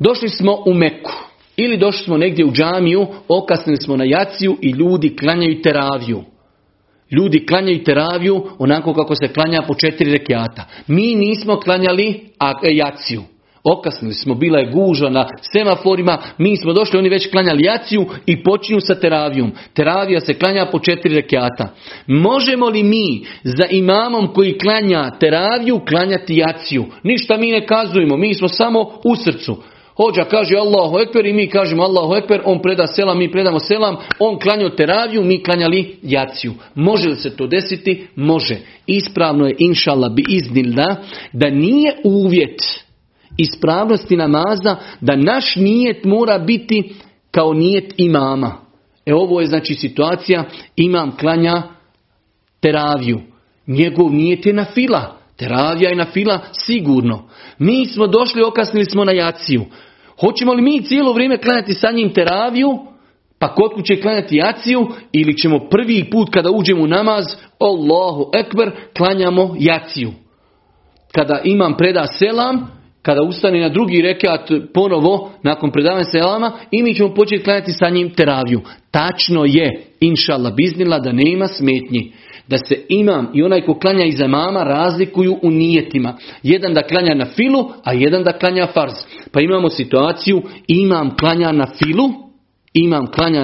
došli smo u Meku ili došli smo negdje u džamiju, okasnili smo na jaciju i ljudi klanjaju teraviju. Ljudi klanjaju teraviju onako kako se klanja po 4 rekiata. Mi nismo klanjali jaciju. Okasnili smo, bila je gužva na semaforima, mi smo došli, oni već klanjali jaciju i počinju sa teravijom. Teravija se klanja po 4 rekiata. Možemo li mi za imamom koji klanja teraviju klanjati jaciju? Ništa mi ne kazujemo, mi smo samo u srcu. Hođa kaže Allahu ekber i mi kažemo Allahu ekber, on preda selam, mi predamo selam, on klanjao teraviju, mi klanjali jaciju. Može li se to desiti? Može. Ispravno je, inšallah bi iznila, da nije uvjet ispravnosti namaza da naš nijet mora biti kao nijet imama. Ovo je znači situacija, imam klanja teraviju. Njegov nijet je nafila. Teravija je nafila sigurno. Mi smo došli, okasnili smo na jaciju. Hoćemo li mi cijelo vrijeme klanjati sa njim teraviju, pa kod kuće klanjati jaciju, ili ćemo prvi put kada uđemo u namaz, Allahu ekber, klanjamo jaciju. Kada imam preda selam, kada ustane na drugi rekat ponovo nakon predavanja selama i mi ćemo početi klanjati sa njim teraviju. Tačno je, inšallah biznila, da nema smetnji da se imam i onaj ko klanja iza mama razlikuju u nijetima. Jedan da klanja na filu, a jedan da klanja farz. Pa imamo situaciju imam klanja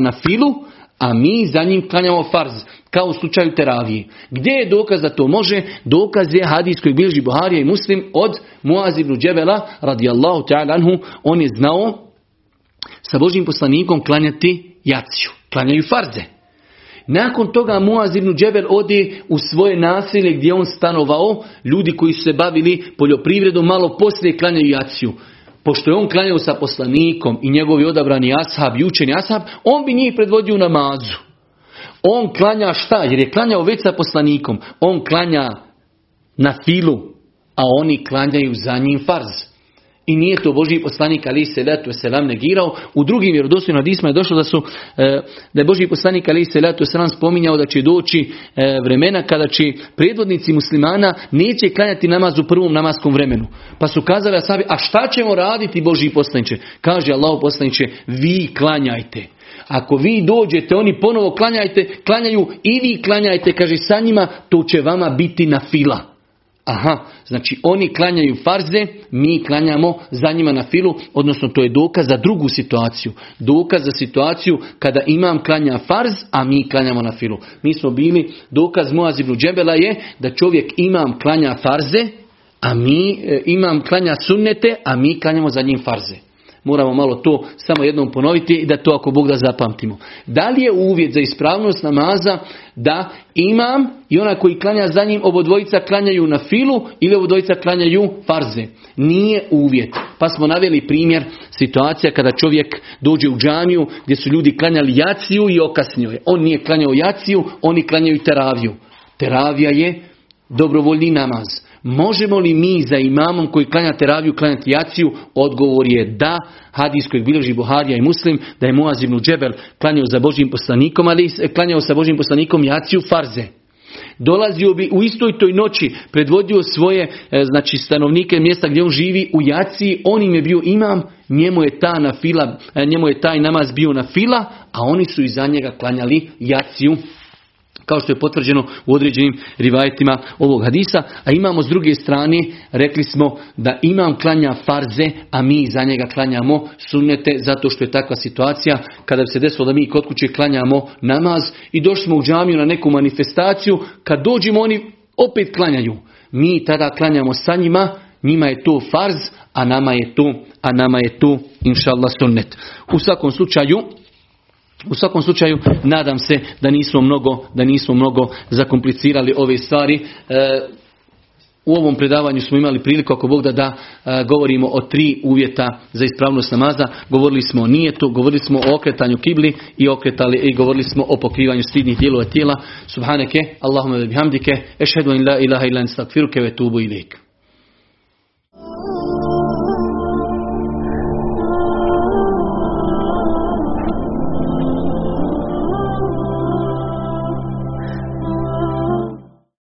na filu, a mi za njim klanjamo farz, kao u slučaju teravije. Gdje je dokaz da to može? Dokaz je hadis koji bilježi Buharija i Muslim od Muaz ibn Džebela radijallahu ta'ala anhu. On je znao sa Božjim poslanikom klanjati jaciju. Klanjaju farze. Nakon toga Muaz ibn Džebel ode u svoje naselje gdje on stanovao. Ljudi koji su se bavili poljoprivredom malo poslije klanjaju jaciju. Pošto je on klanjao sa poslanikom i njegovi odabrani ashab i učeni ashab, on bi njih predvodio namazu. On klanja šta? Jer je klanjao već sa poslanikom. On klanja na filu, a oni klanjaju za njim farz. I nije to Božji poslanik alejhi selatu vesselam negirao. U drugim vjerodostojnim hadisima je došlo da je Božji poslanik alejhi selatu vesselam spominjao da će doći vremena kada će predvodnici muslimana neće klanjati namaz u prvom namaskom vremenu. Pa su kazali ashabi, a šta ćemo raditi Božji poslaniče? Kaže Allahov poslaniče, vi klanjajte. Ako vi dođete, oni ponovo klanjaju i vi klanjajte, kaže sa njima, to će vama biti na fila. Aha, znači oni klanjaju farze, mi klanjamo za njima na filu, odnosno to je dokaz za drugu situaciju. Dokaz za situaciju kada imam klanja farz, a mi klanjamo na filu. Mi smo bili, dokaz Muaz ibn Džebela je da čovjek imam klanja farze, a mi imam klanja sunnete, a mi klanjamo za njim farze. Moramo malo to samo jednom ponoviti i da to ako Bog da zapamtimo. Da li je uvjet za ispravnost namaza da imam i ona koji klanja za njim obodvojica klanjaju na filu ili obodvojica klanjaju farze? Nije uvjet. Pa smo naveli primjer situacija kada čovjek dođe u džamiju gdje su ljudi klanjali jaciju i okasnio je. On nije klanjao jaciju, oni klanjaju teraviju. Teravija je dobrovoljni namaz. Možemo li mi za imamom koji klanja teraviju klanjati jaciju? Odgovor je da. Hadis kojeg bilježi Buharija i Muslim, da je Muaz ibn Džebel klanjao za Božjim poslanikom, ali klanjao sa Božjim poslanikom jaciju farze. Dolazio bi u istoj toj noći, predvodio svoje stanovnike mjesta gdje on živi u jaciji, on im je bio imam, njemu je taj namaz bio na fila, a oni su iza njega klanjali jaciju, kao što je potvrđeno u određenim rivajetima ovog hadisa. A imamo s druge strane, rekli smo da imam klanja farze, a mi za njega klanjamo sunnete, zato što je takva situacija kada bi se desilo da mi kod kuće klanjamo namaz i došli smo u džamiju na neku manifestaciju, kad dođemo oni opet klanjaju. Mi tada klanjamo sa njima, njima je to farz, a nama je to, inšallah sunnet. U svakom slučaju, nadam se da nismo mnogo zakomplicirali ove stvari. U ovom predavanju smo imali priliku, ako Bog da govorimo o 3 uvjeta za ispravnost namaza. Govorili smo o nijetu, govorili smo o okretanju kibli i govorili smo o pokrivanju stidnih dijelova tijela. Subhaneke, Allahumma bihamdike, ešhedu in la ilaha illa ente, estagfiruke ve etubu ilejk.